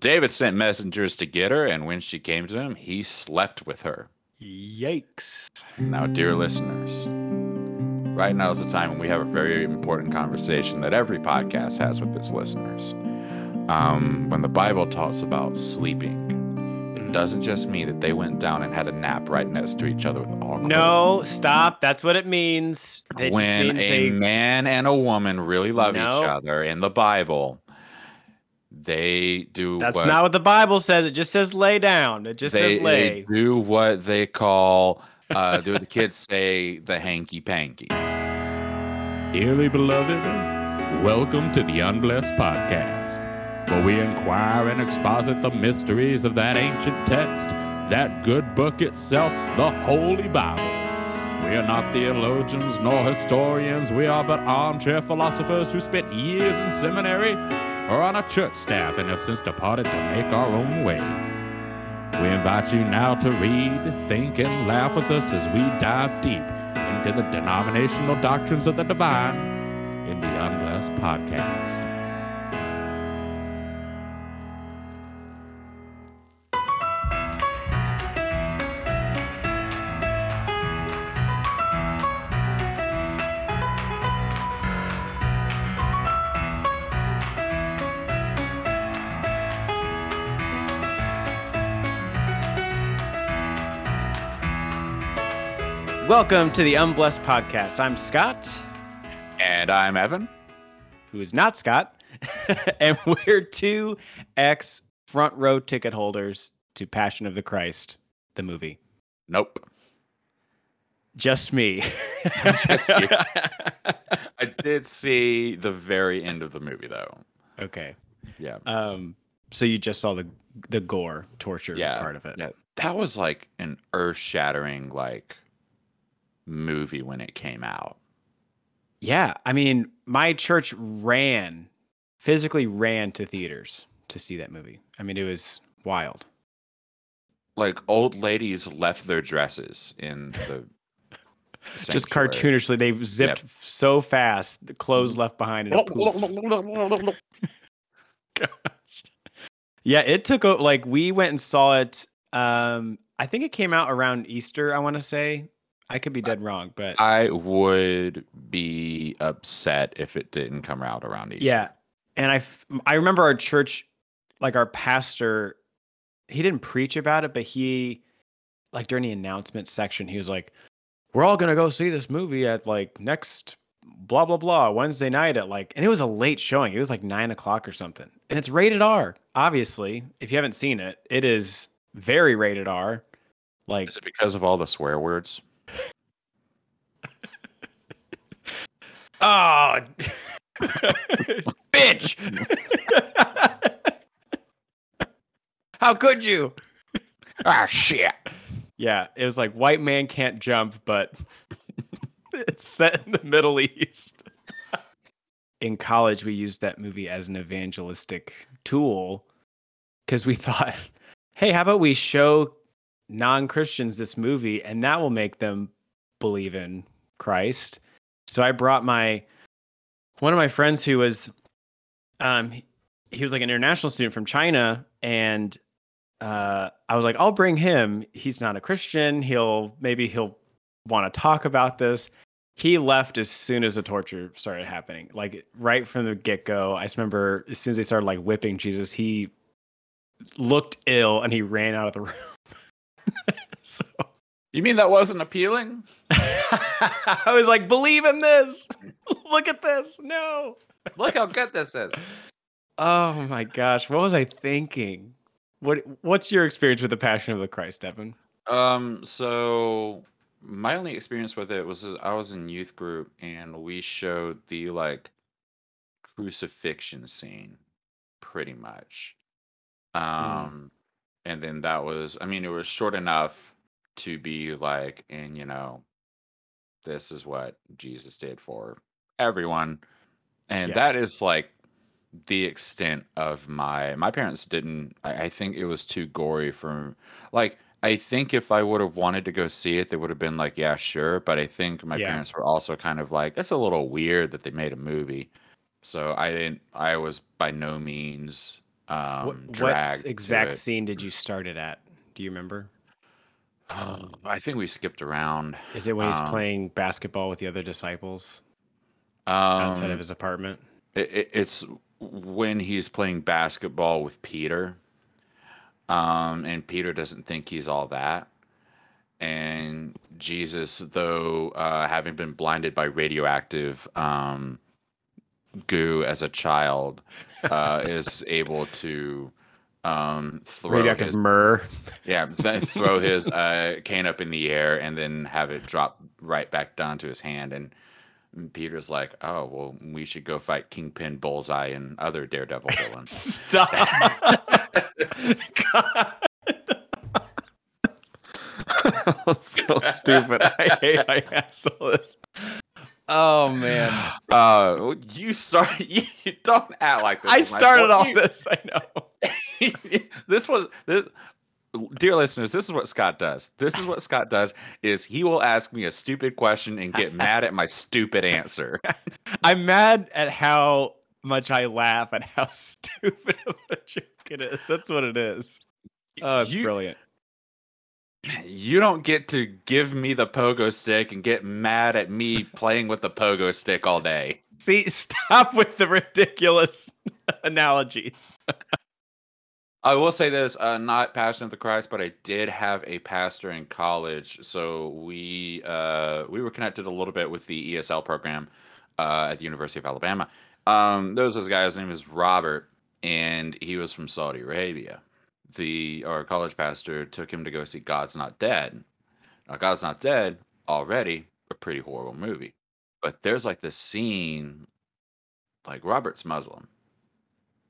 David sent messengers to get her, and when she came to him, he slept with her. Yikes. Now, dear listeners, right now is the time when we have a very important conversation that every podcast has with its listeners. When the Bible talks about sleeping, it doesn't just mean that they went down and had a nap right next to each other with all clothes. No, stop. That's what it means. It when means a man and a woman really love each other in the Bible, they do. That's not what the Bible says. It just says lay down. It just says lay. They do what they call, do what the kids say, the hanky panky. Dearly beloved, welcome to the Unblessed Podcast, where we inquire and exposit the mysteries of that ancient text, that good book itself, the Holy Bible. We are not theologians nor historians. We are but armchair philosophers who spent years in seminary or on a church staff and have since departed to make our own way. We invite you now to read, think, and laugh with us as we dive deep into the denominational doctrines of the divine in the Unblessed Podcast. Welcome to the Unblessed Podcast. I'm Scott. And I'm Evan. Who is not Scott. And we're two ex-front row ticket holders to Passion of the Christ, the movie. Nope. Just me. Just you. I did see the very end of the movie, though. Okay. Yeah. So you just saw the gore, torture part of it. Yeah. That was like an earth-shattering, like, movie when it came out. Yeah, I mean, my church physically ran to theaters to see that movie. I mean, it was wild. Like old ladies left their dresses in the just cartoonishly. They zipped so fast, the clothes left behind. And gosh. Yeah, it took like we went and saw it. I think it came out around Easter, I want to say. I could be dead wrong, but I would be upset if it didn't come out around Easter. Yeah, and I remember our church, like our pastor, he didn't preach about it, but he, like during the announcement section, he was like, "We're all gonna go see this movie at like next blah blah blah Wednesday night at like," and it was a late showing. It was like 9 o'clock or something, and it's rated R. Obviously, if you haven't seen it, it is very rated R. Like, is it because of all the swear words? Oh, bitch! How could you? Ah, shit. Yeah, it was like white man can't jump, but it's set in the Middle East. In college, we used that movie as an evangelistic tool because we thought, hey, how about we show non-Christians this movie and that will make them believe in Christ. So I brought one of my friends who was, he was like an international student from China. And I was like, I'll bring him. He's not a Christian. Maybe he'll want to talk about this. He left as soon as the torture started happening, like right from the get go. I just remember as soon as they started like whipping Jesus, he looked ill and he ran out of the room. So. You mean that wasn't appealing? I was like, believe in this. Look at this. No. Look how good this is. Oh, my gosh. What was I thinking? What's your experience with the Passion of the Christ, Evan? So my only experience with it was I was in youth group and we showed the like crucifixion scene pretty much. And then that was, I mean, it was short enough to be like, and you know, this is what Jesus did for everyone. And that is like the extent of my parents didn't, I think it was too gory for, like, I think if I would have wanted to go see it, they would have been like, yeah, sure. But I think my parents were also kind of like, it's a little weird that they made a movie. So I was by no means drag. What exact scene did you start it at? Do you remember? I think we skipped around. Is it when he's playing basketball with the other disciples outside of his apartment? It's when he's playing basketball with Peter, and Peter doesn't think he's all that. And Jesus, though, having been blinded by radioactive goo as a child, is able to throw radioactive myrrh. Yeah, throw his cane up in the air and then have it drop right back down to his hand. And Peter's like, oh, well, we should go fight Kingpin, Bullseye, and other Daredevil villains. Stop! God. So stupid. I asked all this. Oh man. You started. You don't act like this. I started all this. I know. This, dear listeners, this is what Scott does. This is what Scott does. Is he will ask me a stupid question and get mad at my stupid answer. I'm mad at how much I laugh and how stupid of a joke it is. That's what it is. Oh, it's brilliant. You don't get to give me the pogo stick and get mad at me playing with the pogo stick all day. See, stop with the ridiculous analogies. I will say this, not Passion of the Christ, but I did have a pastor in college. So we were connected a little bit with the ESL program at the University of Alabama. There was this guy, his name is Robert, and he was from Saudi Arabia. Our college pastor took him to go see God's Not Dead. Now, God's Not Dead, already a pretty horrible movie. But there's like this scene, like Robert's Muslim.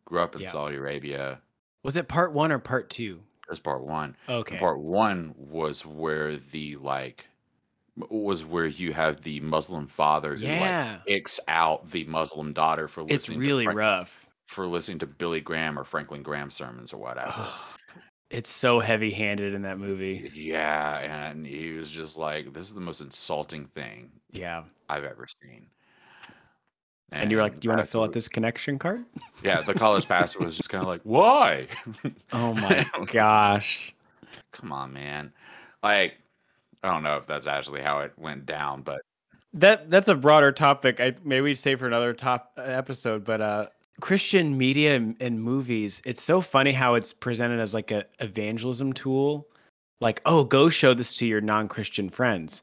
Grew up in Saudi Arabia. Was it part one or part two? It was part one. Okay. And part one was where you have the Muslim father who icks out the Muslim daughter for listening. It's really rough. For listening to Billy Graham or Franklin Graham sermons or whatever. Oh, it's so heavy-handed in that movie. Yeah, and he was just like, this is the most insulting thing I've ever seen. And you're like, do you want to fill out this connection card? Yeah, the college pastor was just kind of like, why? Oh my gosh. Come on, man. Like, I don't know if that's actually how it went down, but... That's a broader topic. Maybe we save for another top episode, but... Christian media and movies, it's so funny how it's presented as like an evangelism tool. Like, oh, go show this to your non-Christian friends.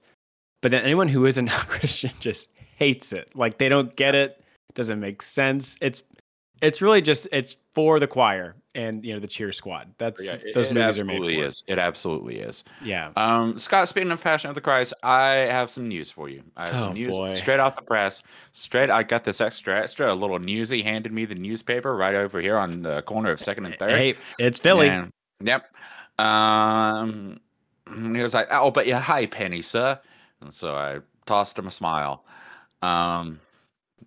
But then anyone who is a non-Christian just hates it. Like they don't get it. Doesn't make sense. It's really just, it's for the choir and, you know, the cheer squad. That's those movies are made for. It absolutely is. Yeah. Scott, speaking of Passion of the Christ, I have some news for you. I have some news straight off the press. I got this extra. A little newsie handed me the newspaper right over here on the corner of 2nd and 3rd. Hey, it's Philly. And, yep. He was like, oh, but yeah, hi, Penny, sir. And so I tossed him a smile.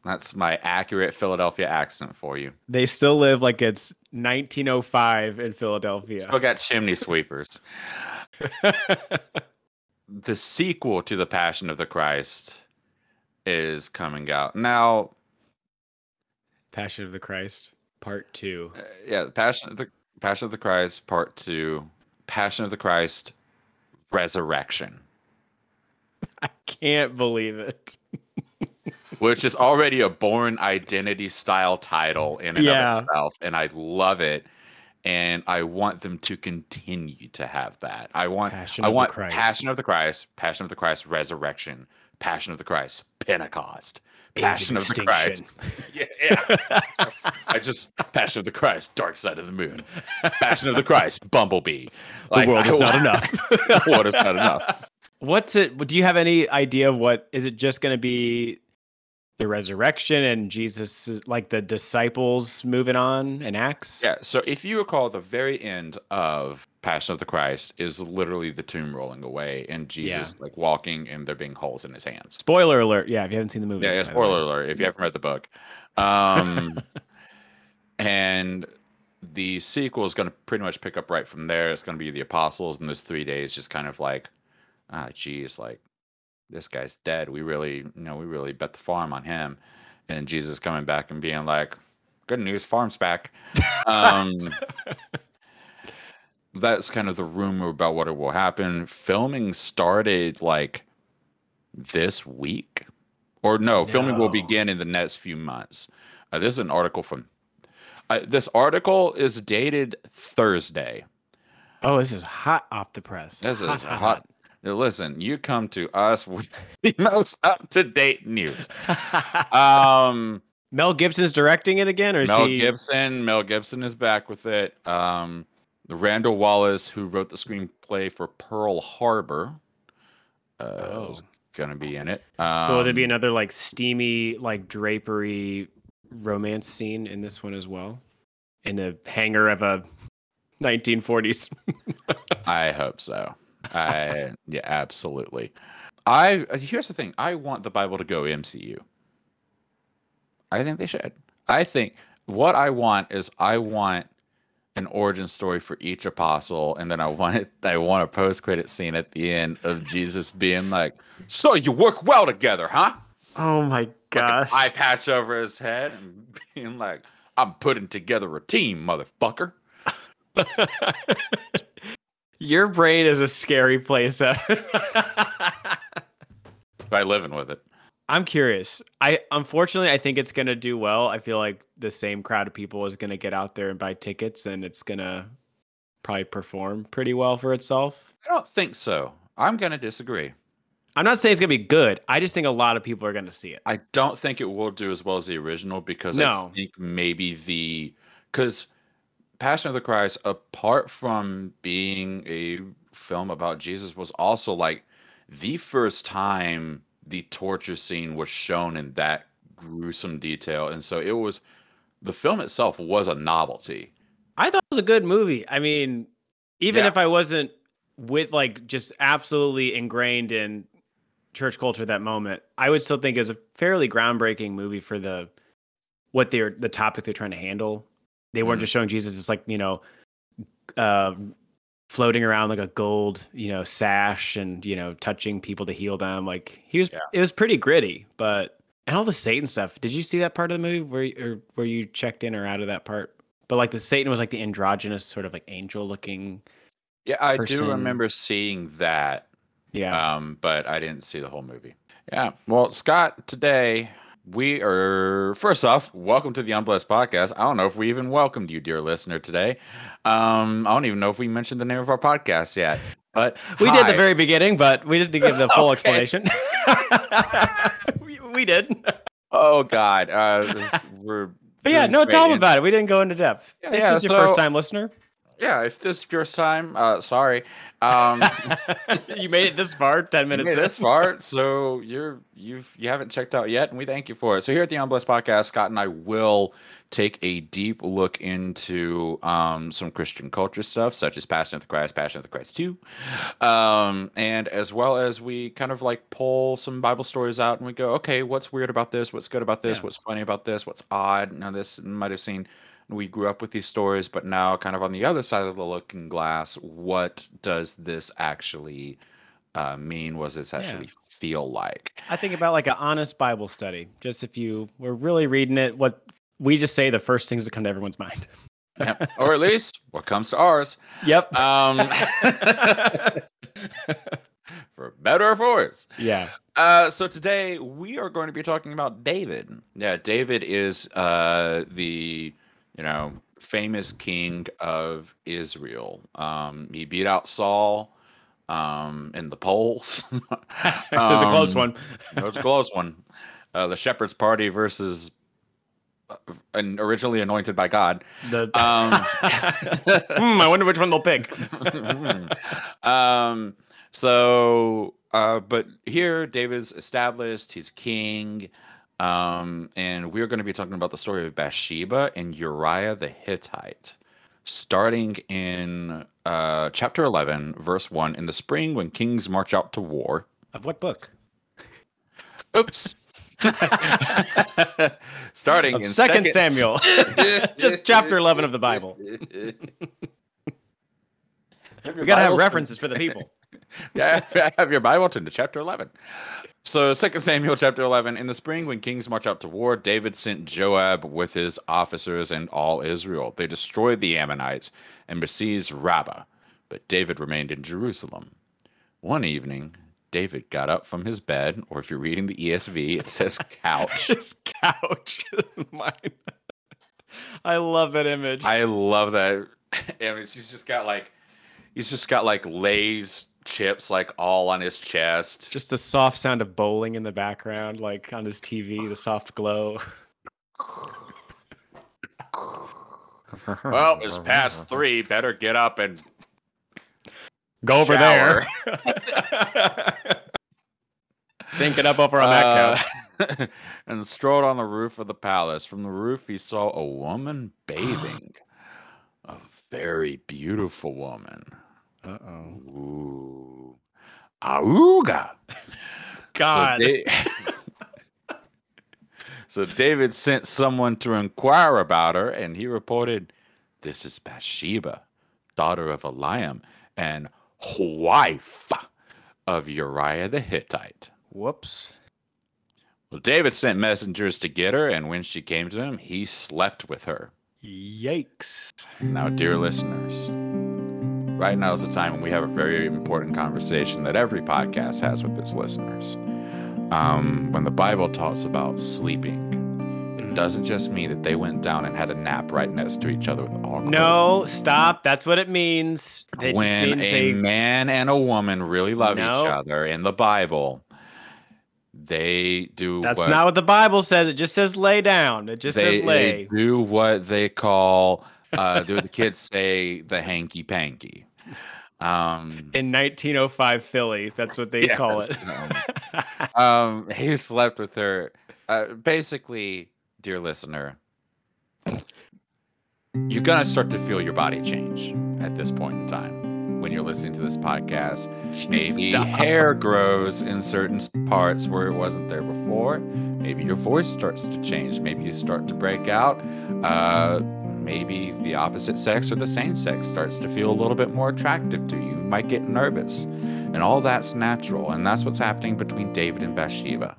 That's my accurate Philadelphia accent for you. They still live like it's 1905 in Philadelphia. Still got chimney sweepers. The sequel to The Passion of the Christ is coming out now. Passion of the Christ Part 2. Passion of the Christ Part 2. Passion of the Christ Resurrection. I can't believe it. Which is already a Born Identity style title in and of itself. And I love it. And I want them to continue to have that. I want Passion of the Christ, Passion of the Christ Resurrection, Passion of the Christ Pentecost, Passion of the Christ. Yeah. Passion of the Christ, Dark Side of the Moon, Passion of the Christ, Bumblebee. Like, the world is not enough. The world is not enough. What's it? Do you have any idea of what? Is it just going to be the resurrection and Jesus, like the disciples moving on in Acts? Yeah. So if you recall, the very end of Passion of the Christ is literally the tomb rolling away and Jesus like walking and there being holes in his hands. Spoiler alert. Yeah. If you haven't seen the movie. Yeah. Spoiler alert. If you haven't read the book. And the sequel is going to pretty much pick up right from there. It's going to be the apostles in those 3 days, just kind of like, this guy's dead. We really bet the farm on him. And Jesus coming back and being like, good news, farm's back. That's kind of the rumor about what it will happen. Filming started like this week, or no, filming will begin in the next few months. This is an article from. This article is dated Thursday. Oh, this is hot off the press. This is hot. Now, listen, you come to us with the most up-to-date news. Mel Gibson's directing it again, or is Mel Gibson is back with it. Randall Wallace, who wrote the screenplay for Pearl Harbor, is going to be in it. So will there be another like steamy, like drapery romance scene in this one as well? In the hangar of a 1940s. I hope so. Yeah, absolutely. Here's the thing. I want the Bible to go MCU. I think they should. I think what I want is an origin story for each apostle, and then I want a post-credit scene at the end of Jesus being like, "So you work well together, huh?" Oh my gosh! Like an eye patch over his head and being like, "I'm putting together a team, motherfucker." Your brain is a scary place. By living with it. I'm curious. I think it's going to do well. I feel like the same crowd of people is going to get out there and buy tickets, and it's going to probably perform pretty well for itself. I don't think so. I'm going to disagree. I'm not saying it's going to be good. I just think a lot of people are going to see it. I don't think it will do as well as the original because I think maybe Passion of the Christ, apart from being a film about Jesus, was also like the first time the torture scene was shown in that gruesome detail. And so the film itself was a novelty. I thought it was a good movie. I mean, even if I wasn't with like just absolutely ingrained in church culture at that moment, I would still think it was a fairly groundbreaking movie for the topic they're trying to handle. They weren't just showing Jesus. It's like, floating around like a gold, sash and, touching people to heal them. Like it was pretty gritty, and all the Satan stuff. Did you see that part of the movie were you checked in or out of that part? But like the Satan was like the androgynous sort of like angel looking. Yeah. I do remember seeing that. Yeah. But I didn't see the whole movie. Yeah. Well, Scott, today, we are, first off, welcome to the Unblessed Podcast. I don't know if we even welcomed you, dear listener, today. I don't even know if we mentioned the name of our podcast yet. But we did the very beginning, but we didn't give the full explanation. we did. Oh, God. Tell them about it. We didn't go into depth. Yeah, if this is your first time listener. Yeah, if this is your time, sorry. You made it this far, 10 minutes in. This far, so you haven't checked out yet, and we thank you for it. So here at the Unblessed Podcast, Scott and I will take a deep look into some Christian culture stuff, such as Passion of the Christ, Passion of the Christ 2, and as well as we kind of like pull some Bible stories out, and we go, okay, what's weird about this? What's good about this? Yeah. What's funny about this? What's odd? Now, this might have seen... We grew up with these stories, but now kind of on the other side of the looking glass, what does this actually mean? What does this actually feel like? I think about like an honest Bible study. Just if you were really reading it, what we just say the first things that come to everyone's mind. Yep. Or at least what comes to ours. Yep. For better or for worse. Yeah. So today we are going to be talking about David. Yeah, David is the... famous king of Israel. He beat out Saul in the polls. It was a close one. It was a close one. The shepherd's party versus an originally anointed by God. I wonder which one they'll pick. But here David's established. He's king. And we're going to be talking about the story of Bathsheba and Uriah the Hittite, starting in chapter 11, verse 1, in the spring when kings march out to war. Of what book? Oops. Starting in 2 Samuel. Just chapter 11 of the Bible. We got to have references for the people. Yeah, I have your Bible, turn to chapter 11. So 2 Samuel chapter 11, in the spring when kings march out to war, David sent Joab with his officers and all Israel. They destroyed the Ammonites and besieged Rabbah, but David remained in Jerusalem. One evening, David got up from his bed, or if you're reading the ESV, it says couch. His couch is mine. I love that image. I love that image. He's just got like Lay's chips like all on his chest. Just the soft sound of bowling in the background, like on his TV, the soft glow. Well, it's past 3. Better get up and go over shower. There. Stink it up over on that couch. And strolled on the roof of the palace. From the roof, he saw a woman bathing. A very beautiful woman. Uh-oh. Ooh. Auga. God. So David sent someone to inquire about her, and he reported, "This is Bathsheba, daughter of Eliam, and wife of Uriah the Hittite." Whoops. Well, David sent messengers to get her, and when she came to him, he slept with her. Yikes. Now, dear listeners, right now is the time when we have a very important conversation that every podcast has with its listeners. When the Bible talks about sleeping, it doesn't just mean that they went down and had a nap right next to each other with all clothes. No, stop. That's what it means. It when just means a man and a woman really love each other in the Bible, they do. That's not what the Bible says. It just says lay down. It just says lay. They do what they call, do the kids say, the hanky panky. In 1905 Philly, that's what they call it. He slept with her. Basically, dear listener, you're gonna start to feel your body change at this point in time when you're listening to this podcast. Maybe hair grows in certain parts where it wasn't there before. Maybe your voice starts to change. Maybe you start to break out. Maybe the opposite sex or the same sex starts to feel a little bit more attractive to you. You might get nervous. And all that's natural. And that's what's happening between David and Bathsheba.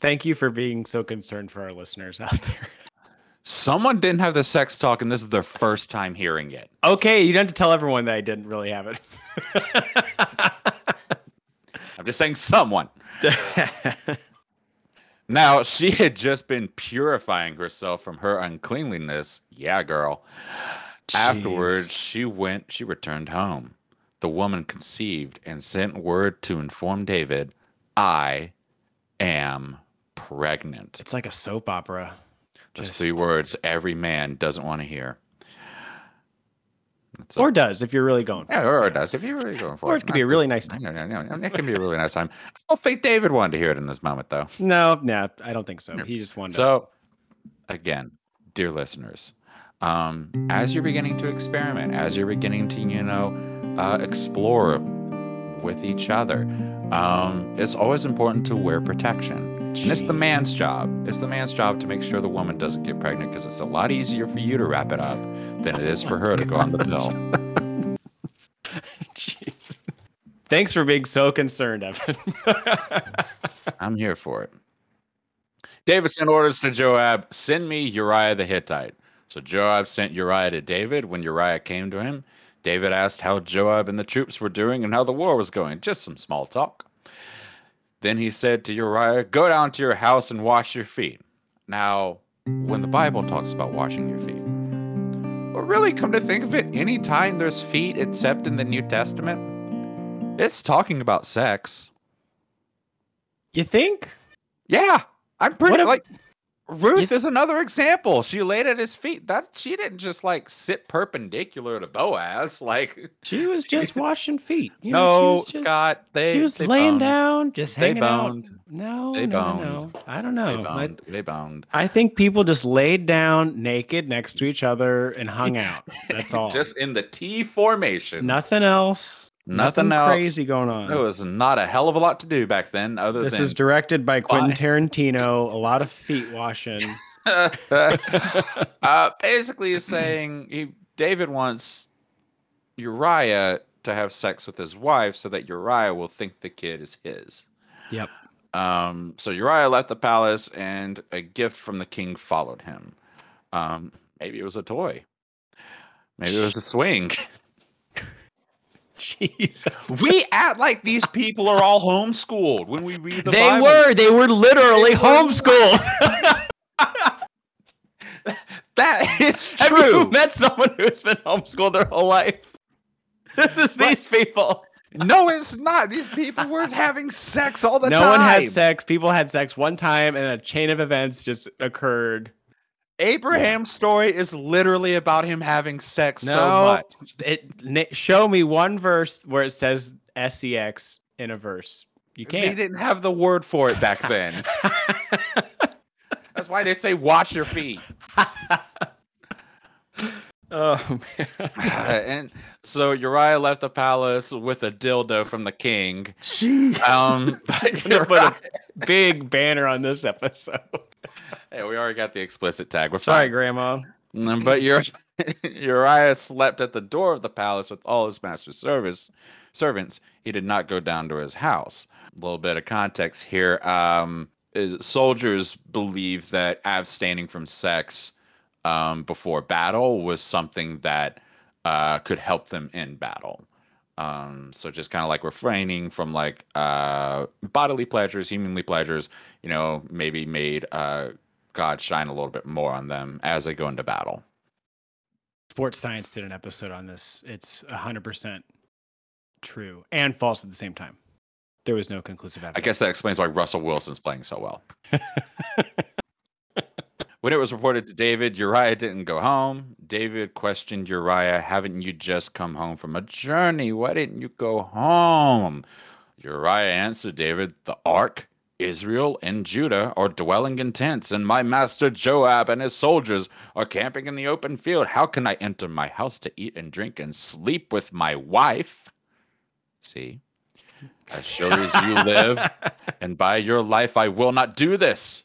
Thank you for being so concerned for our listeners out there. Someone didn't have the sex talk, and this is their first time hearing it. Okay, you don't have to tell everyone that I didn't really have it. I'm just saying someone. Now, she had just been purifying herself from her uncleanliness. Yeah, girl. Jeez. Afterwards, she returned home. The woman conceived and sent word to inform David, "I am pregnant." It's like a soap opera. Just 3 words every man doesn't want to hear. Or does, if you're really going for it. Yeah, or does, if you're really going for it. Or it could be a really nice time. No, it can be a really nice time. I don't think David wanted to hear it in this moment, though. No, I don't think so. He just wanted to. So, again, dear listeners, as you're beginning to experiment, as you're beginning to, explore with each other, it's always important to wear protection. Jeez. And it's the man's job. It's the man's job to make sure the woman doesn't get pregnant, because it's a lot easier for you to wrap it up than it is for her to go on the pill. Jeez. Thanks for being so concerned, Evan. I'm here for it. David sent orders to Joab, "Send me Uriah the Hittite." So Joab sent Uriah to David. When Uriah came to him, David asked how Joab and the troops were doing and how the war was going. Just some small talk. Then he said to Uriah, "Go down to your house and wash your feet." Now, when the Bible talks about washing your feet, well, really, come to think of it, any time there's feet except in the New Testament, it's talking about sex. You think? Yeah. I'm pretty Ruth is another example. She laid at his feet. She didn't just sit perpendicular to Boaz. She was just washing feet. Scott. She was laying down, just hanging out. No. I don't know. They boned. I think people just laid down naked next to each other and hung out. That's all. Just in the T formation. Nothing else. Nothing crazy going on. There was not a hell of a lot to do back then. This was directed by Quentin Tarantino. A lot of feet washing. Basically, he's saying David wants Uriah to have sex with his wife so that Uriah will think the kid is his. Yep. So Uriah left the palace, and a gift from the king followed him. Maybe it was a toy. Maybe it was a swing. Jeez. We act like these people are all homeschooled when we read the Bible. They were literally homeschooled. That is true. Have you met someone who's been homeschooled their whole life? This is these people. No, it's not. These people weren't having sex all the time. No one had sex. People had sex one time, and a chain of events just occurred. Abraham's story is literally about him having sex so much. Show me one verse where it says sex in a verse. You can't. They didn't have the word for it back then. That's why they say wash your feet. Oh, man. And so Uriah left the palace with a dildo from the king. Jeez. Gonna put a big banner on this episode. Hey, we already got the explicit tag. We're sorry, fine. Grandma. But Uriah slept at the door of the palace with all his master's servants. He did not go down to his house. A little bit of context here. Soldiers believe that abstaining from sex before battle was something that could help them in battle. So just kind of like refraining from like bodily pleasures, humanly pleasures, maybe made God shine a little bit more on them as they go into battle. Sports Science did an episode on this. It's 100% true and false at the same time. There was no conclusive evidence. I guess that explains why Russell Wilson's playing so well. When it was reported to David, Uriah didn't go home. David questioned Uriah, "Haven't you just come home from a journey? Why didn't you go home?" Uriah answered David, "The ark, Israel, and Judah are dwelling in tents, and my master Joab and his soldiers are camping in the open field. How can I enter my house to eat and drink and sleep with my wife?" See, as sure as you live, and by your life, I will not do this.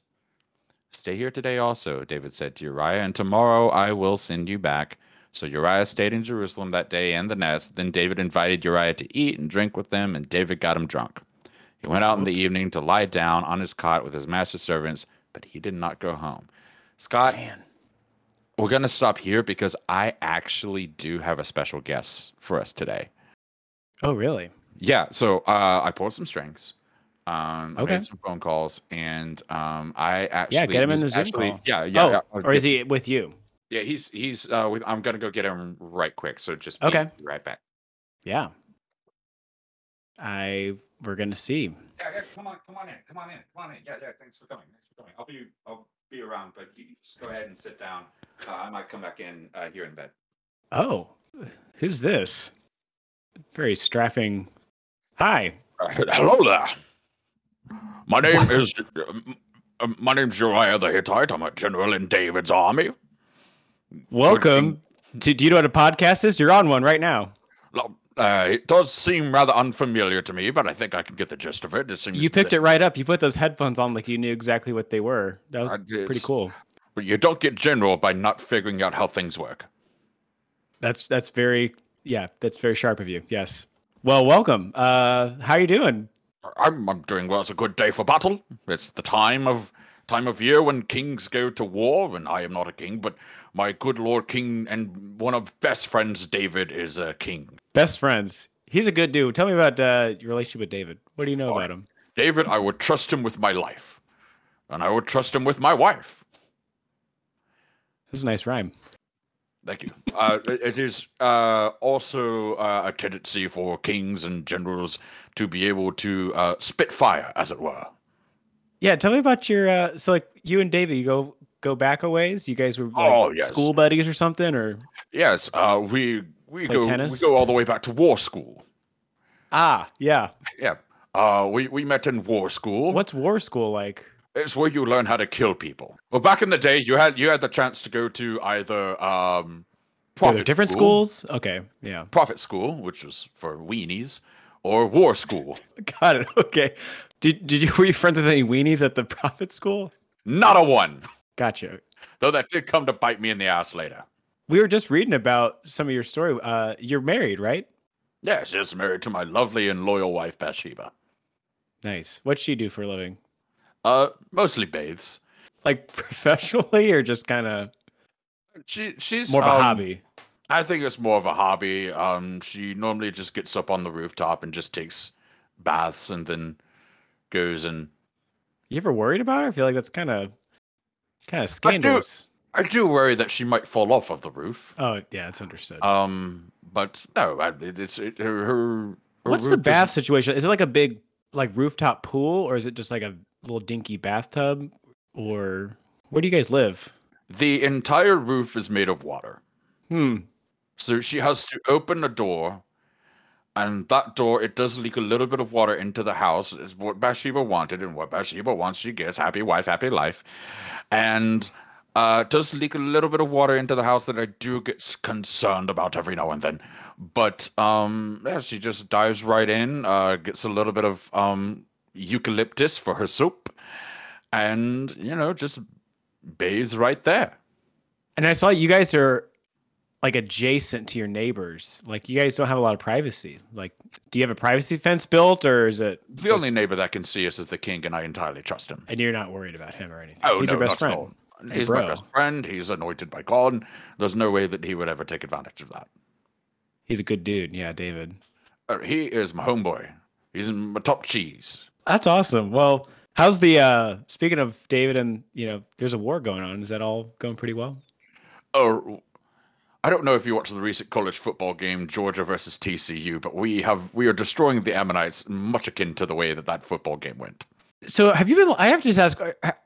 "Stay here today also," David said to Uriah, "and tomorrow I will send you back." So Uriah stayed in Jerusalem that day and the next. Then David invited Uriah to eat and drink with them, and David got him drunk. He went out in the evening to lie down on his cot with his master's servants, but he did not go home. Scott, we're going to stop here because I actually do have a special guest for us today. Oh, really? Yeah, so I pulled some strings. I made some phone calls, and I actually get him in the Zoom call. Yeah. Or is he with you? Yeah, he's. I'm gonna go get him right quick. So just be right back. Yeah. We're gonna see. Yeah. Come on in. Yeah. Thanks for coming. I'll be around, but you just go ahead and sit down. I might come back in here in bed. Oh, who's this? Very strapping. Hi. Hello there. My name's Uriah the Hittite. I'm a general in David's army. Welcome. Do you know what a podcast is? You're on one right now. It does seem rather unfamiliar to me, but I think I can get the gist of it. You picked it right up. You put those headphones on like you knew exactly what they were. That was pretty cool. But you don't get general by not figuring out how things work. That's very sharp of you. Yes. Well, welcome. How are you doing? I'm doing well. It's a good day for battle. It's the time of year when kings go to war, and I am not a king, but my good lord king and one of best friends, David, is a king. Best friends. He's a good dude. Tell me about your relationship with David. What do you know about him? David, I would trust him with my life, and I would trust him with my wife. That's a nice rhyme. Thank you. It is also a tendency for kings and generals to be able to spit fire, as it were. Yeah, tell me about your... so, you and David, you go back a ways? You guys were school buddies or something? Or yes, we go all the way back to war school. Ah, yeah. Yeah, we met in war school. What's war school like? It's where you learn how to kill people. Well, back in the day, you had the chance to go to either schools. Okay, yeah, profit school, which was for weenies, or war school. Got it. Okay. Were you friends with any weenies at the profit school? Not a one. Gotcha. Though that did come to bite me in the ass later. We were just reading about some of your story. You're married, right? Yes, yes, married to my lovely and loyal wife, Bathsheba. Nice. What's she do for a living? Mostly bathes. Like professionally or just kind of... She's more of a hobby. I think it's more of a hobby. She normally just gets up on the rooftop and just takes baths and then goes and... You ever worried about her? I feel like that's kind of scandalous. I do worry that she might fall off of the roof. Oh, yeah, that's understood. But no, it's her. What's the bath situation? Is it like a big like rooftop pool, or is it just like a little dinky bathtub, or where do you guys live? The entire roof is made of water. So she has to open a door, and that door, it does leak a little bit of water into the house. It's what Bathsheba wanted, and what Bathsheba wants, she gets. Happy wife, happy life. And it does leak a little bit of water into the house that I do get concerned about every now and then. But yeah, she just dives right in, gets a little bit of eucalyptus for her soap, and, you know, just... bathes right there. And I saw you guys are like adjacent to your neighbors. Like you guys don't have a lot of privacy. Like, do you have a privacy fence built, or is it the only neighbor that can see us is the king, and I entirely trust him. And you're not worried about him or anything? Oh, he's no, your best friend. He's my best friend. He's anointed by God. There's no way that he would ever take advantage of that. He's a good dude. Yeah, David. He is my homeboy. He's in my top cheese. That's awesome. Well, how's the, speaking of David and, you know, there's a war going on. Is that all going pretty well? Oh, I don't know if you watched the recent college football game, Georgia versus TCU, but we are destroying the Ammonites, much akin to the way that football game went. So I have to just ask,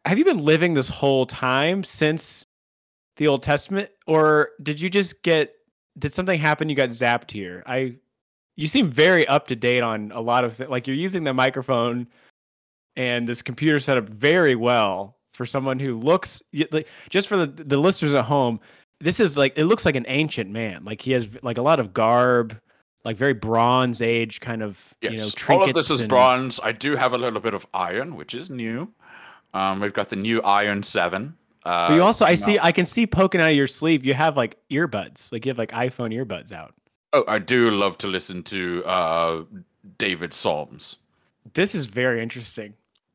have you been living this whole time since the Old Testament, or did you just did something happen? You got zapped here. You seem very up to date on a lot of things. Like you're using the microphone and this computer set up very well for someone who looks like, just for the listeners at home, this is like, it looks like an ancient man. Like he has like a lot of garb, like very Bronze Age kind of, yes, you know, trinkets. All of this is bronze. I do have a little bit of iron, which is new. We've got the new Iron 7. But you also, I can see poking out of your sleeve. You have like earbuds, like you have like iPhone earbuds out. Oh, I do love to listen to David's Psalms. This is very interesting.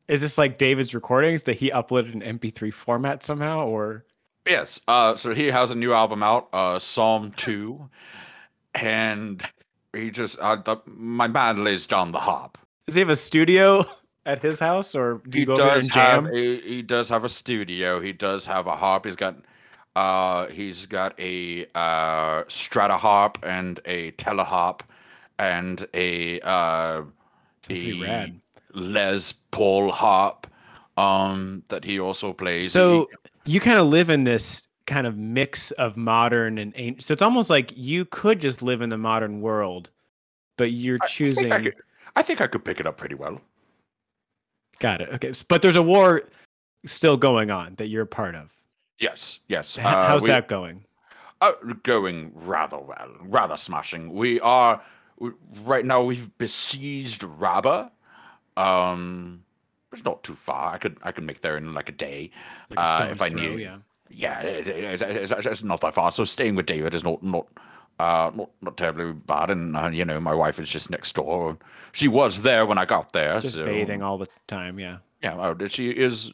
Is this like David's recordings that he uploaded in MP3 format somehow, or? Yes. So he has a new album out, Psalm 2, and he just my man lays down the harp. Does he have a studio at his house, or do you go over and jam? He does have a studio. He does have a harp. He's got a strata harp and a teleharp and a Les Paul harp that he also plays. So you kind of live in this kind of mix of modern and ancient. So it's almost like you could just live in the modern world, but you're choosing. I think I could pick it up pretty well. Got it. Okay. But there's a war still going on that you're a part of. Yes. Yes. How's that going? Going rather well, rather smashing. We are right now. We've besieged Rabbah. It's not too far. I could make there in like a day, like a if I knew. Yeah, yeah, it's not that far. So staying with David is not terribly bad. And you know, my wife is just next door. She was there when I got there. Just so, bathing all the time. Yeah, yeah. She is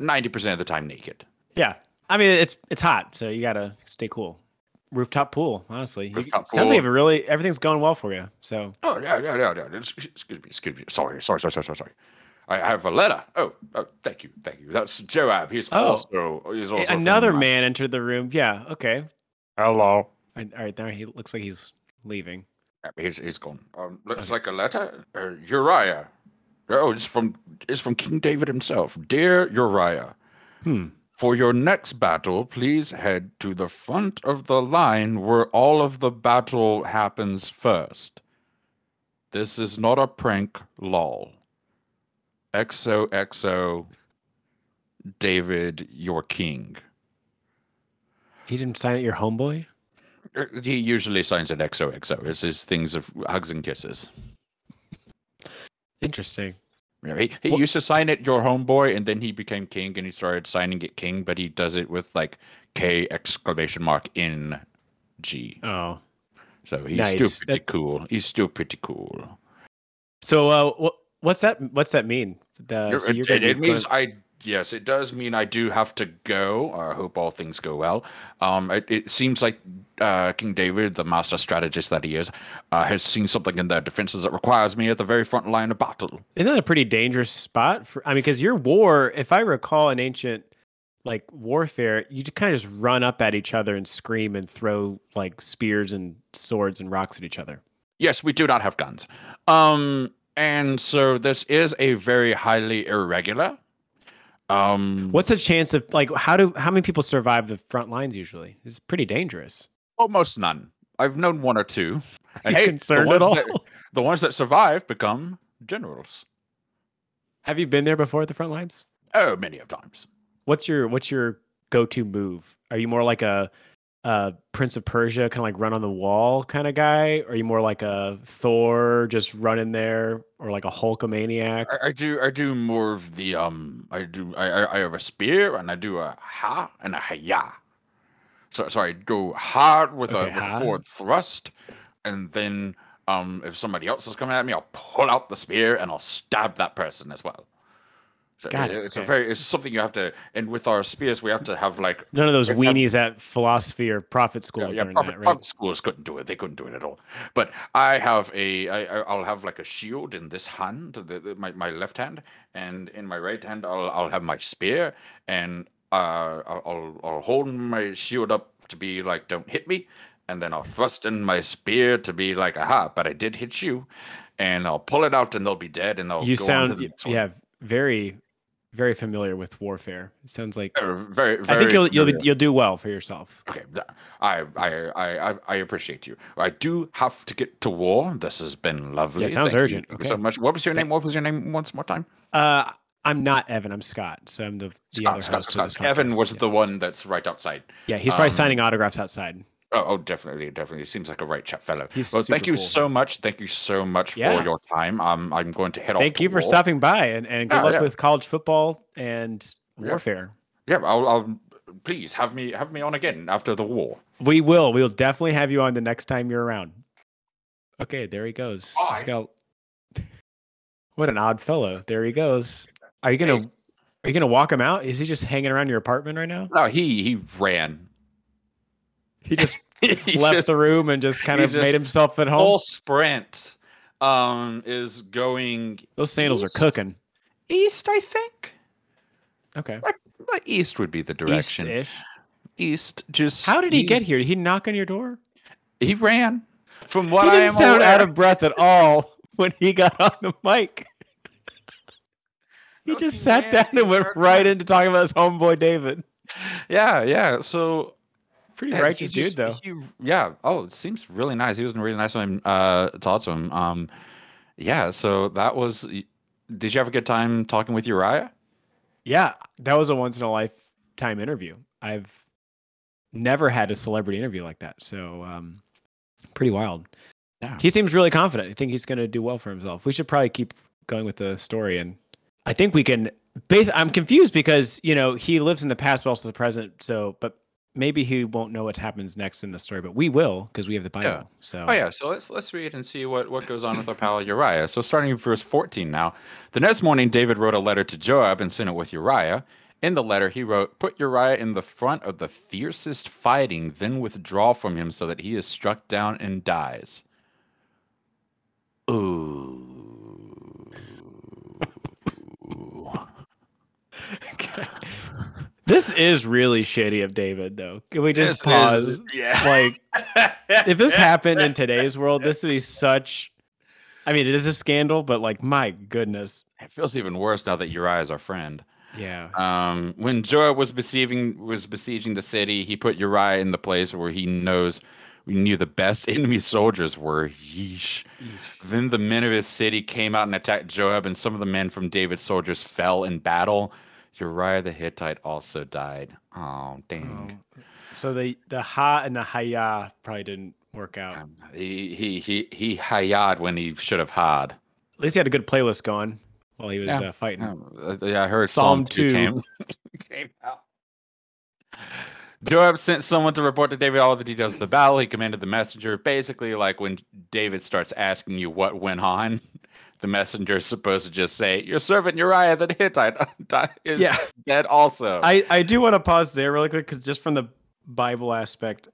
90% of the time naked. Yeah, I mean it's hot, so you gotta stay cool. Rooftop pool, honestly. Sounds like everything's going well for you. So. Oh yeah. Excuse me. Sorry. I have a letter. Oh, thank you. That's Joab. He's also another man entered the room. Yeah. Okay. Hello. All right. Now he looks like he's leaving. Yeah, he's gone. Looks like a letter. Uriah. Oh, it's from King David himself. Dear Uriah. For your next battle, please head to the front of the line where all of the battle happens first. This is not a prank, lol. XOXO, David, your king. He didn't sign it, your homeboy? He usually signs it XOXO. It's his things of hugs and kisses. Interesting. He used to sign it your homeboy, and then he became king, and he started signing it king, but he does it with like K exclamation mark in G. Oh, So he's still pretty cool. He's still pretty cool. So what's that? What's that mean? Yes, it does mean I do have to go. I hope all things go well. It seems like King David, the master strategist that he is, has seen something in their defenses that requires me at the very front line of battle. Isn't that a pretty dangerous spot? Because your war, if I recall in ancient warfare, you kind of just run up at each other and scream and throw spears and swords and rocks at each other. Yes, we do not have guns. And so this is a very highly irregular... what's the chance of how many people survive the front lines usually? It's pretty dangerous. Almost none. I've known one or two. And are you concerned at all? The ones that survive become generals. Have you been there before at the front lines? Oh, many of times. What's your go-to move? Are you more like a Prince of Persia, kind of like run on the wall kind of guy? Or are you more like a Thor, just run in there, or like a Hulkamaniac? I do more of the I have a spear and I do a ha and a haya. So I go hard with a forward thrust, and then if somebody else is coming at me, I'll pull out the spear and I'll stab that person as well. So it's something you have to, and with our spears, we have to have none of those weenies at philosophy or prophet school. Yeah, prophet schools couldn't do it. They couldn't do it at all. But I have I'll have a shield in this hand, my left hand, and in my right hand, I'll have my spear, and I'll hold my shield up to be don't hit me, and then I'll thrust in my spear to be aha, but I did hit you, and I'll pull it out, and they'll be dead, and very. Very familiar with warfare. It sounds like very. I think you'll do well for yourself. Okay, I appreciate you. I do have to get to war. This has been lovely. Yeah, sounds urgent. Thank you so much. What was your name? What was your name once more time? I'm not Evan. I'm Scott. So I'm the Scott, other Scott, host Scott, of this Scott. Evan was the one that's right outside. Yeah, he's probably signing autographs outside. Oh, definitely. He seems like a right chap fellow. Thank you so much for your time. I'm going to head off. Thank you for stopping by, and good luck with college football and warfare. Yeah, I'll please have me on again after the war. We will. We'll definitely have you on the next time you're around. Okay, there he goes. What an odd fellow. There he goes. Are you gonna walk him out? Is he just hanging around your apartment right now? No, he ran. He just left the room and just kind of made himself at home. Full sprint is going. Those sandals east, are cooking. East, I think. Okay. But east would be the direction. East-ish. East just. How did he get here? Did he knock on your door? He ran. From what I am aware. He didn't sound out of breath at all when he got on the mic. He just sat down and went right into talking about his homeboy David. Yeah. So. Pretty righteous dude, though. It seems really nice. He was really nice when I talked to him. So that was... Did you have a good time talking with Uriah? Yeah, that was a once-in-a-lifetime interview. I've never had a celebrity interview like that, so pretty wild. Yeah. He seems really confident. I think he's going to do well for himself. We should probably keep going with the story, and I think we can... I'm confused because, he lives in the past but also the present, but... Maybe he won't know what happens next in the story, but we will because we have the Bible. Yeah. So. Oh yeah, so let's read and see what goes on with our pal Uriah. So starting in verse 14 now. The next morning, David wrote a letter to Joab and sent it with Uriah. In the letter, he wrote, "Put Uriah in the front of the fiercest fighting, then withdraw from him so that he is struck down and dies." Ooh. Okay. This is really shitty of David, though. Can we just pause? If this happened in today's world, this would be such... I mean, it is a scandal, but, my goodness. It feels even worse now that Uriah is our friend. Yeah. When Joab was besieging the city, he put Uriah in the place where we knew the best enemy soldiers were. Yeesh. Then the men of his city came out and attacked Joab, and some of the men from David's soldiers fell in battle. Uriah the Hittite also died. Oh, dang. Oh. So the ha and the haya probably didn't work out. He hayad when he should have had. At least he had a good playlist going while he was fighting. I heard Psalm 2 came out. Joab sent someone to report to David all of the details of the battle. He commanded the messenger. Basically, like when David starts asking you what went on, the messenger is supposed to just say, your servant Uriah the Hittite is dead also. I do want to pause there really quick, because just from the Bible aspect,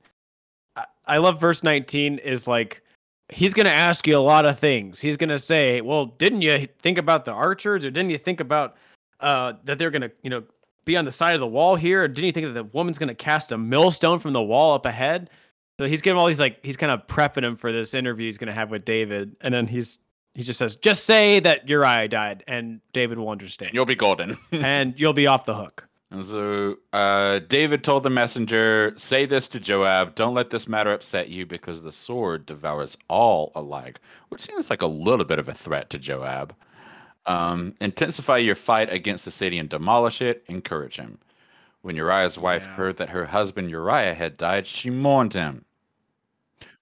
I love verse 19 is like, he's going to ask you a lot of things. He's going to say, well, didn't you think about the archers, or didn't you think about that they're going to, you know, be on the side of the wall here? Or didn't you think that the woman's going to cast a millstone from the wall up ahead? So he's giving all these, like, he's kind of prepping him for this interview he's going to have with David. And then he just says, just say that Uriah died and David will understand. You'll be golden. And you'll be off the hook. And so David told the messenger, say this to Joab, don't let this matter upset you, because the sword devours all alike, which seems like a little bit of a threat to Joab. Intensify your fight against the city and demolish it. Encourage him. When Uriah's wife heard that her husband Uriah had died, she mourned him.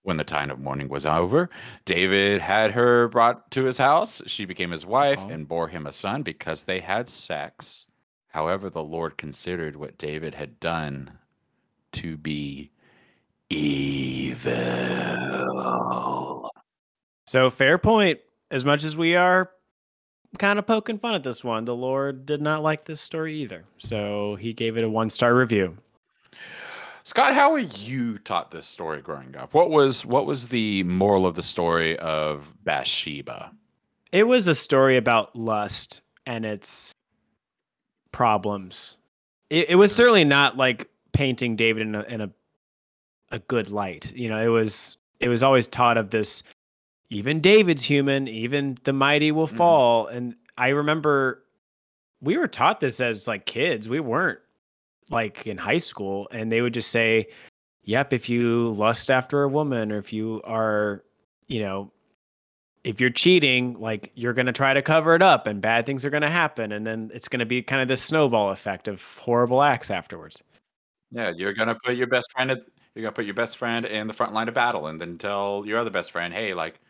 When the time of mourning was over, David had her brought to his house. She became his wife and bore him a son, because they had sex. However, the Lord considered what David had done to be evil. So, fair point. As much as we are kind of poking fun at this one, the Lord did not like this story either. So, he gave it a 1-star review. Scott, how were you taught this story growing up? What was the moral of the story of Bathsheba? It was a story about lust and its problems. It was certainly not like painting David in a good light. You know, it was always taught of this, even David's human, even the mighty will fall. And I remember we were taught this as like kids. We weren't like in high school, and they would just say, yep, if you lust after a woman, or if you are, you know, if you're cheating, like, you're going to try to cover it up and bad things are going to happen. And then it's going to be kind of this snowball effect of horrible acts afterwards. Yeah. You're going to put your best friend, in the front line of battle, and then tell your other best friend, hey, like,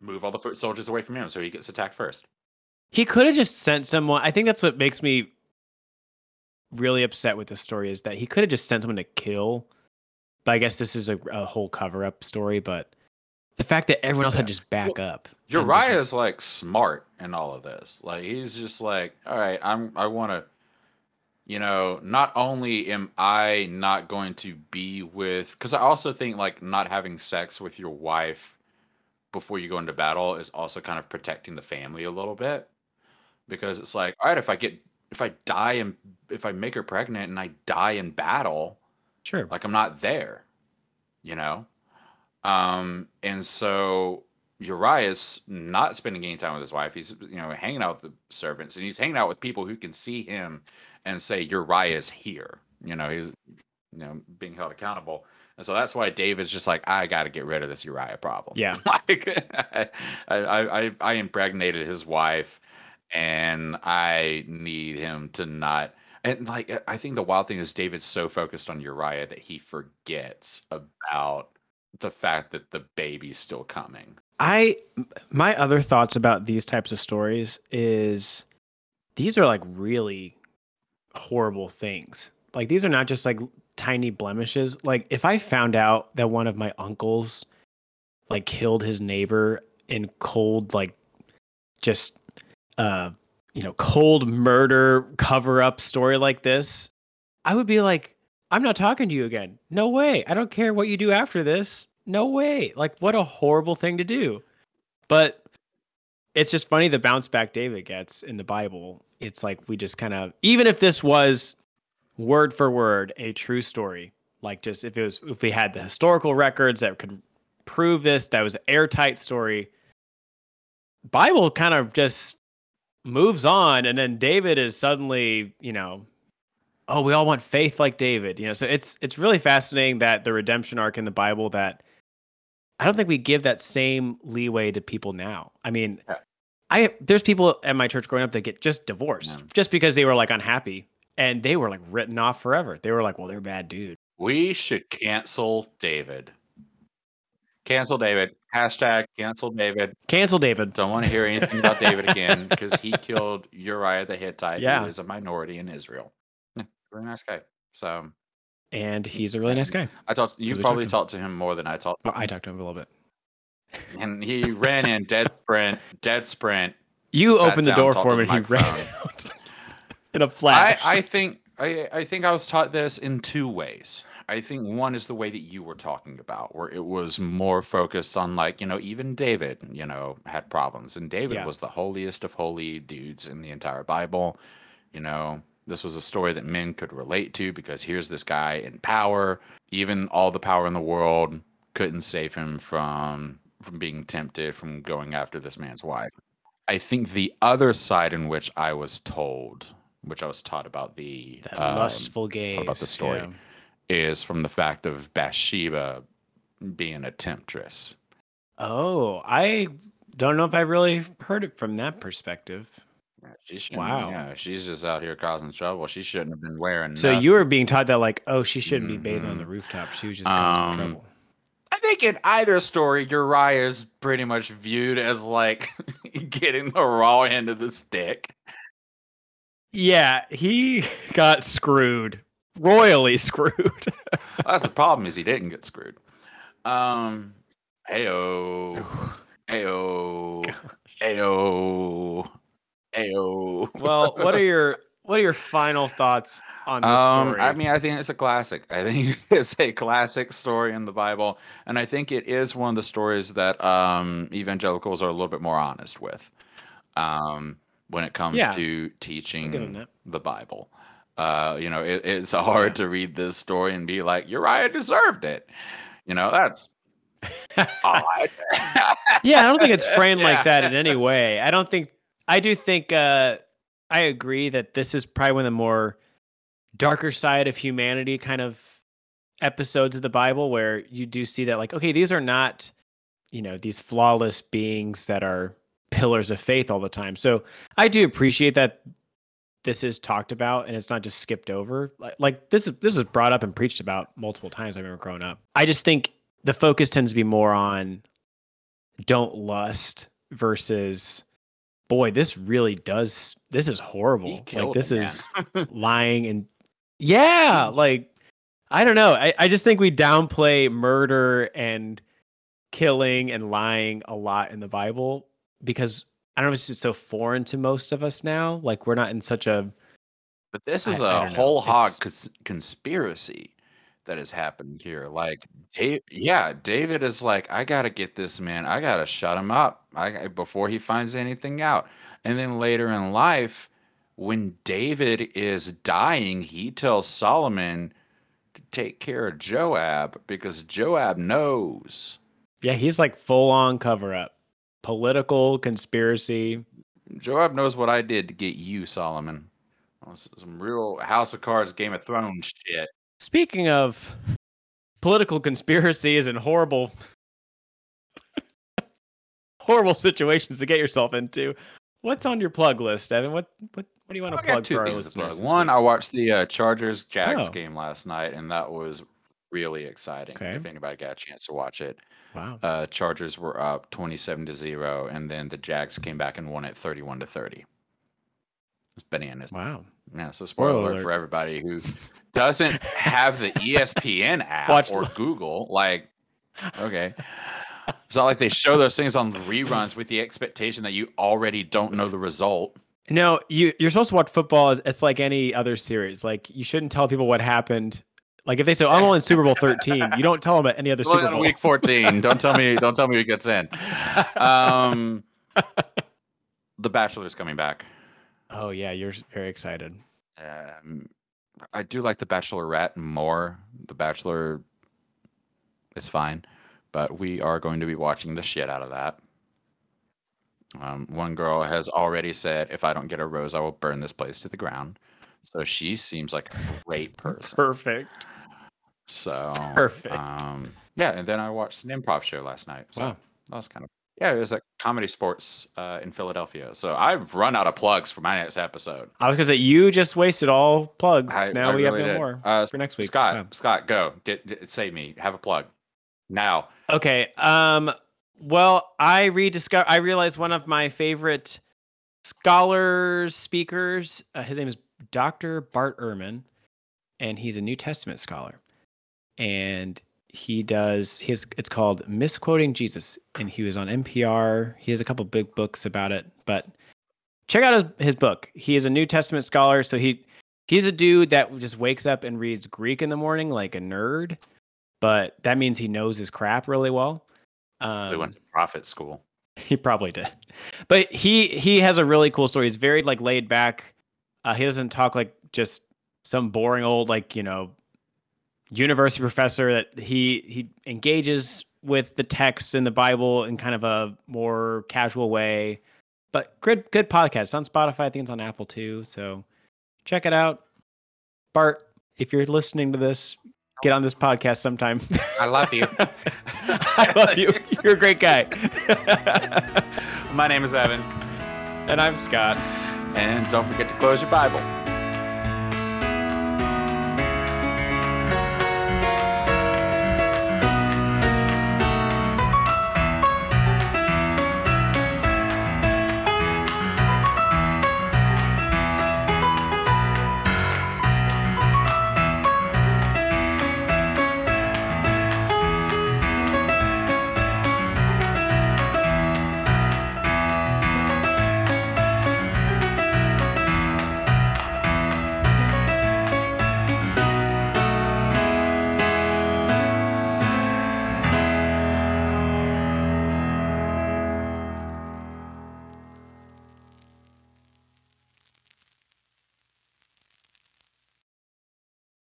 move all the foot soldiers away from him so he gets attacked first. He could have just sent someone. I think that's what makes me really upset with this story, is that he could have just sent someone to kill. But I guess this is a whole cover up story, but the fact that everyone else had just back up. Uriah is like smart in all of this. Like, he's just like, all right, I want to, you know, not only am I not going to be with, because I also think like not having sex with your wife before you go into battle is also kind of protecting the family a little bit, because it's like, all right, if I make her pregnant and I die in battle, sure, like I'm not there, you know. And so Uriah's not spending any time with his wife. He's, you know, hanging out with the servants, and he's hanging out with people who can see him and say, Uriah's here. You know, he's, you know, being held accountable. And so that's why David's just like, I got to get rid of this Uriah problem. Yeah. Like, I impregnated his wife, and I need him to not. And like, I think the wild thing is David's so focused on Uriah that he forgets about the fact that the baby's still coming. My other thoughts about these types of stories is these are like really horrible things. Like, these are not just like tiny blemishes. Like, if I found out that one of my uncles like killed his neighbor in cold, like just, you know, cold murder cover up story like this, I would be like, I'm not talking to you again. No way. I don't care what you do after this. No way. Like, what a horrible thing to do. But it's just funny the bounce back David gets in the Bible. It's like, we just kind of, even if this was word for word a true story, like, just if we had the historical records that could prove this, that was an airtight story, Bible kind of just moves on, and then David is suddenly, you know, oh, we all want faith like David, you know. So it's really fascinating that the redemption arc in the Bible, that I don't think we give that same leeway to people now. I mean, there's people at my church growing up that get just divorced just because they were like unhappy, and they were like written off forever. They were like, well, they're a bad dude. We should cancel David. Cancel David. Hashtag cancel David. Cancel David. Don't want to hear anything about David again, because he killed Uriah the Hittite, who is a minority in Israel. Very nice guy. So and he's a really nice guy. I talked. You probably talked to him more than I talked. I talked to him a little bit, and he ran in dead sprint. You opened the door for him, and he ran out in a flash. I think I was taught this in two ways. I think one is the way that you were talking about, where it was more focused on, like, you know, even David, you know, had problems. And David was the holiest of holy dudes in the entire Bible. You know, this was a story that men could relate to because here's this guy in power. Even all the power in the world couldn't save him from being tempted, from going after this man's wife. I think the other side in which I was told, which I was taught about the lustful gaze, about the story. Yeah. Is from the fact of Bathsheba being a temptress. Oh, I don't know if I really heard it from that perspective. Wow. Yeah, she's just out here causing trouble. She shouldn't have been wearing So nothing. You were being taught that, like, oh, she shouldn't be bathing on the rooftop. She was just causing trouble. I think in either story, Uriah is pretty much viewed as, like, getting the raw end of the stick. Yeah, he got screwed. Royally screwed. That's the problem, is he didn't get screwed. Well, what are your final thoughts on this story? I mean, I think it's a classic. I think it's a classic story in the Bible, and I think it is one of the stories that evangelicals are a little bit more honest with when it comes to teaching the Bible. You know, it's hard to read this story and be like, Uriah deserved it. You know, that's odd. Yeah, I don't think it's framed like that in any way. I do think I agree that this is probably one of the more darker side of humanity kind of episodes of the Bible, where you do see that, like, okay, these are not, you know, these flawless beings that are pillars of faith all the time. So I do appreciate that this is talked about and it's not just skipped over. Like this is brought up and preached about multiple times. I remember growing up. I just think the focus tends to be more on don't lust versus, boy, this really does. This is horrible. Like this is lying. And yeah, like, I don't know. I just think we downplay murder and killing and lying a lot in the Bible because I don't know if it's so foreign to most of us now. Like, we're not in such a... But this is a whole hog conspiracy that has happened here. Like, David is like, I got to get this man. I got to shut him up before he finds anything out. And then later in life, when David is dying, he tells Solomon to take care of Joab because Joab knows. Yeah, he's like full-on cover-up. Political conspiracy. Joab knows what I did to get you, Solomon. Some real House of Cards, Game of Thrones shit. Speaking of political conspiracies and horrible, horrible situations to get yourself into, what's on your plug list, Evan? What do you want to plug for our listeners? One, I watched the Chargers-Jags game last night, and that was really exciting. Okay. If anybody got a chance to watch it. Wow. Chargers were up 27-0, and then the Jags came back and won at 31-30. It's bananas. Wow. Yeah. So spoiler alert for everybody who doesn't have the ESPN app or Google. Like, okay, it's not like they show those things on the reruns with the expectation that you already don't know the result. No, you're supposed to watch football. It's like any other series. Like, you shouldn't tell people what happened. Like, if they say, I'm only in Super Bowl 13, you don't tell them about any other Super Bowl. Week 14. Don't tell me who gets in. The Bachelor's coming back. Oh, yeah. You're very excited. I do like The Bachelorette more. The Bachelor is fine, but we are going to be watching the shit out of that. One girl has already said, if I don't get a rose, I will burn this place to the ground. So she seems like a great person. Perfect. So perfect. Yeah, and then I watched an improv show last night. So wow, that was kind of it was like Comedy Sports in Philadelphia. So I've run out of plugs for my next episode. I was gonna say you just wasted all plugs. We have no more for next week. Scott, go save me. Have a plug now. Okay. Well, I realized one of my favorite scholars, speakers. His name is Dr. Bart Ehrman. and he's a New Testament scholar. And he does his, it's called Misquoting Jesus, and he was on NPR. He has a couple big books about it, but check out his book. He is a New Testament scholar, so he's a dude that just wakes up and reads Greek in the morning like a nerd, but that means he knows his crap really well. He went to prophet school. He probably did. But he has a really cool story. He's very like laid back. He doesn't talk like just some boring old like, you know, university professor. That he engages with the texts in the Bible in kind of a more casual way. But good podcast. It's on Spotify. I think it's on Apple too. So check it out. Bart, if you're listening to this, get on this podcast sometime. I love you. I love you. You're a great guy. My name is Evan. And I'm Scott. And don't forget to close your Bible.